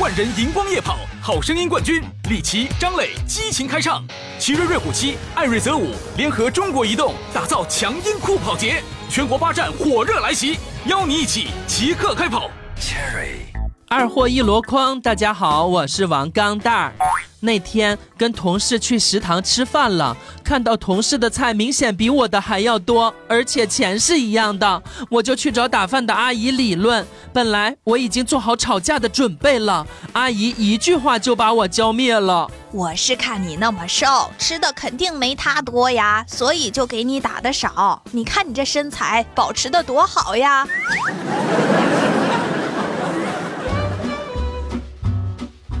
万人荧光夜跑好声音冠军李琦、张磊激情开唱，奇瑞瑞虎7、艾瑞泽5联合中国移动打造强音酷跑节，全国8站火热来袭，邀你一起即刻开跑。二货一箩筐，大家好，我是王钢蛋儿。那天跟同事去食堂吃饭了，看到同事的菜明显比我的还要多，而且钱是一样的，我就去找打饭的阿姨理论。本来我已经做好吵架的准备了，阿姨一句话就把我浇灭了。我是看你那么瘦，吃的肯定没他多呀，所以就给你打的少。你看你这身材保持的多好呀。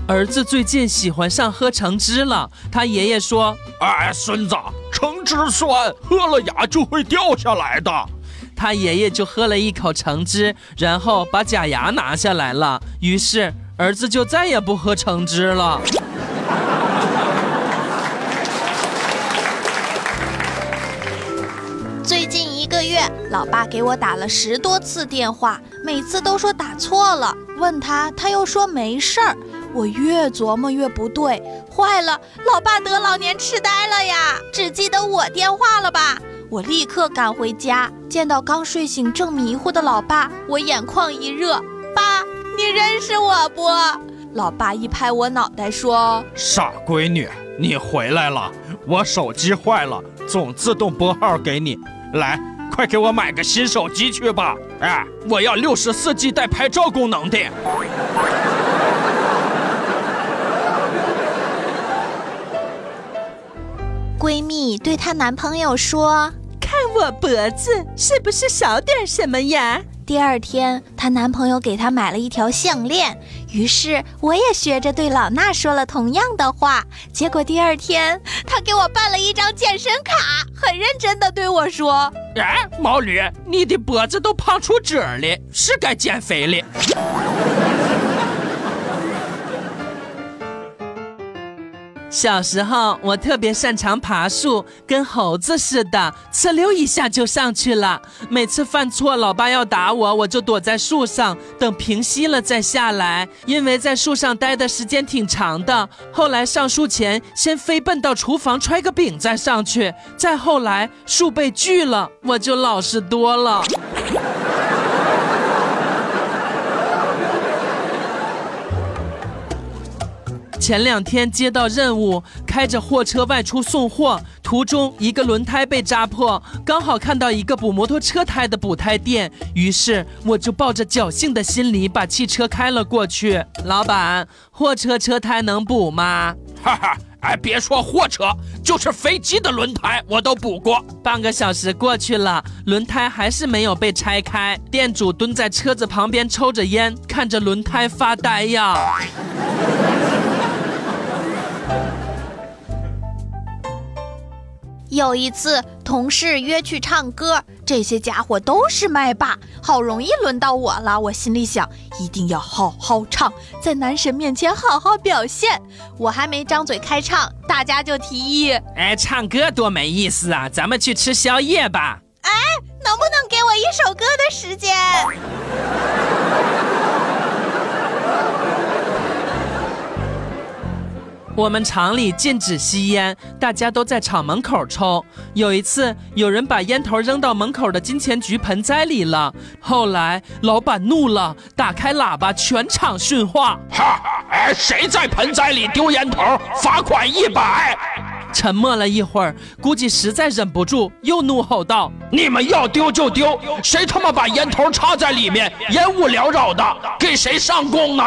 儿子最近喜欢上喝橙汁了，他爷爷说：“哎，孙子，橙汁酸，喝了牙就会掉下来的。”他爷爷就喝了一口橙汁，然后把假牙拿下来了，于是儿子就再也不喝橙汁了。最近1个月，老爸给我打了10多次电话，每次都说打错了，问他，他又说没事儿。我越琢磨越不对，坏了，老爸得老年痴呆了呀，只记得我电话了吧？我立刻赶回家，见到刚睡醒正迷糊的老爸，我眼眶一热，爸，你认识我不？老爸一拍我脑袋说：傻闺女，你回来了，我手机坏了，总自动拨号给你，来，快给我买个新手机去吧，哎，我要64G 带拍照功能的。闺蜜对她男朋友说：看我脖子是不是少点什么呀？第2天她男朋友给她买了一条项链，于是我也学着对老衲说了同样的话，结果第2天她给我办了一张健身卡，很认真的对我说：哎，毛驴，你的脖子都胖出褶了，是该减肥了。小时候我特别擅长爬树，跟猴子似的，哧溜一下就上去了。每次犯错，老爸要打我，我就躲在树上等平息了再下来，因为在树上待的时间挺长的。后来上树前先飞奔到厨房揣个饼再上去，再后来树被锯了，我就老实多了。前2天接到任务，开着货车外出送货，途中一个轮胎被扎破，刚好看到一个补摩托车胎的补胎店，于是我就抱着侥幸的心理把汽车开了过去。老板，货车车胎能补吗？哈哈，哎，别说货车，就是飞机的轮胎我都补过。半个小时过去了，轮胎还是没有被拆开，店主蹲在车子旁边抽着烟，看着轮胎发呆呀。有一次同事约去唱歌，这些家伙都是麦霸，好容易轮到我了，我心里想一定要好好唱，在男神面前好好表现。我还没张嘴开唱，大家就提议：哎，唱歌多没意思啊，咱们去吃宵夜吧。哎，能不能给我1首歌的时间？我们厂里禁止吸烟，大家都在厂门口抽。有一次，有人把烟头扔到门口的金钱菊盆栽里了。后来老板怒了，打开喇叭，全场训话：哈哈，哎，谁在盆栽里丢烟头，罚款100。沉默了一会儿，估计实在忍不住，又怒吼道：你们要丢就丢，谁他妈把烟头插在里面，烟雾缭绕的，给谁上供呢？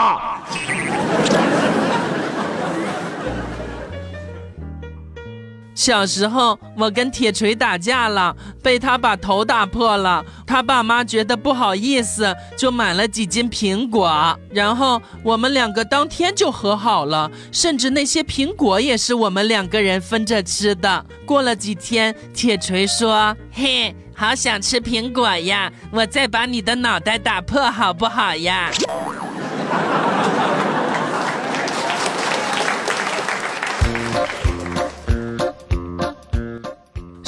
小时候我跟铁锤打架了，被他把头打破了，他爸妈觉得不好意思，就买了几斤苹果，然后我们2个当天就和好了，甚至那些苹果也是我们2个人分着吃的。过了几天，铁锤说：嘿，好想吃苹果呀，我再把你的脑袋打破好不好呀？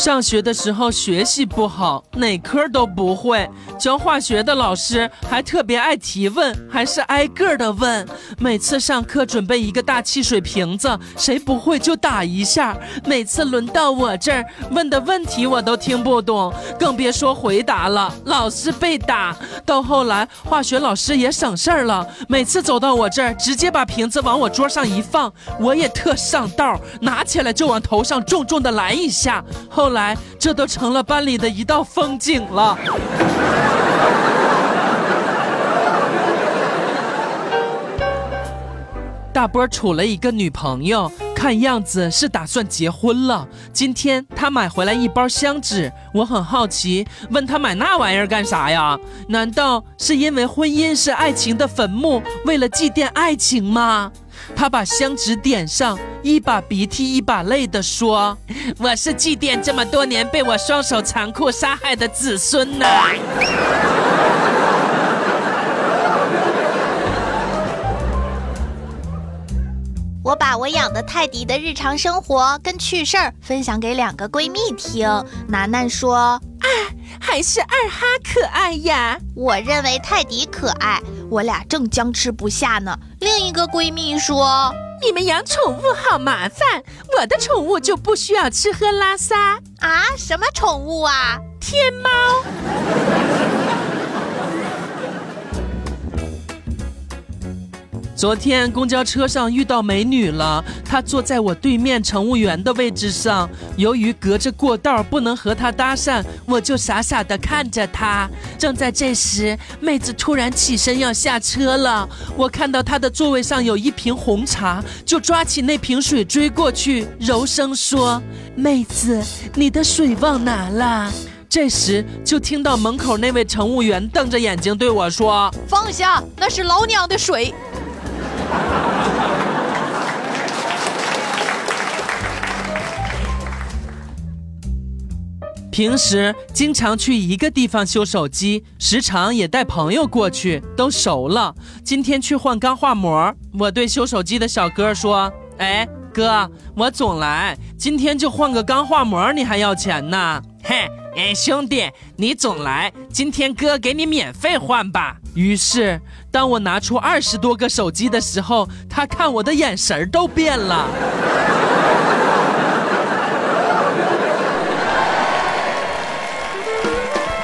上学的时候学习不好，哪科都不会。教化学的老师还特别爱提问，还是挨个的问。每次上课准备一个大汽水瓶子，谁不会就打一下。每次轮到我这儿，问的问题我都听不懂，更别说回答了，老是被打。到后来，化学老师也省事儿了，每次走到我这儿，直接把瓶子往我桌上一放，我也特上道，拿起来就往头上重重的来一下。后来，这都成了班里的一道风景了。大波处了一个女朋友，看样子是打算结婚了。今天他买回来一包香纸，我很好奇，问他买那玩意儿干啥呀？难道是因为婚姻是爱情的坟墓，为了祭奠爱情吗？他把香纸点上，一把鼻涕一把泪地说：“我是祭奠这么多年被我双手残酷杀害的子孙呢。”我把我养的泰迪的日常生活跟趣事儿分享给2个闺蜜听。楠楠说：“啊，还是二哈可爱呀！”我认为泰迪可爱，我俩正僵持不下呢。另一个闺蜜说：“你们养宠物好麻烦，我的宠物就不需要吃喝拉撒。”啊，什么宠物啊？天猫。昨天公交车上遇到美女了，她坐在我对面乘务员的位置上。由于隔着过道不能和她搭讪，我就傻傻地看着她。正在这时，妹子突然起身要下车了。我看到她的座位上有一瓶红茶，就抓起那瓶水追过去，柔声说：“妹子，你的水忘哪了？”这时就听到门口那位乘务员瞪着眼睛对我说：“放下，那是老娘的水。”平时经常去一个地方修手机，时常也带朋友过去，都熟了。今天去换钢化膜，我对修手机的小哥说：“哎，哥，我总来，今天就换个钢化膜，你还要钱呢？”“嘿，哎，兄弟，你总来，今天哥给你免费换吧。”于是，当我拿出20多个手机的时候，他看我的眼神都变了。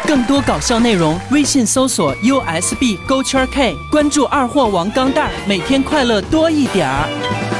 更多搞笑内容，微信搜索 USB 勾圈 K， 关注二货王钢蛋，每天快乐多一点儿。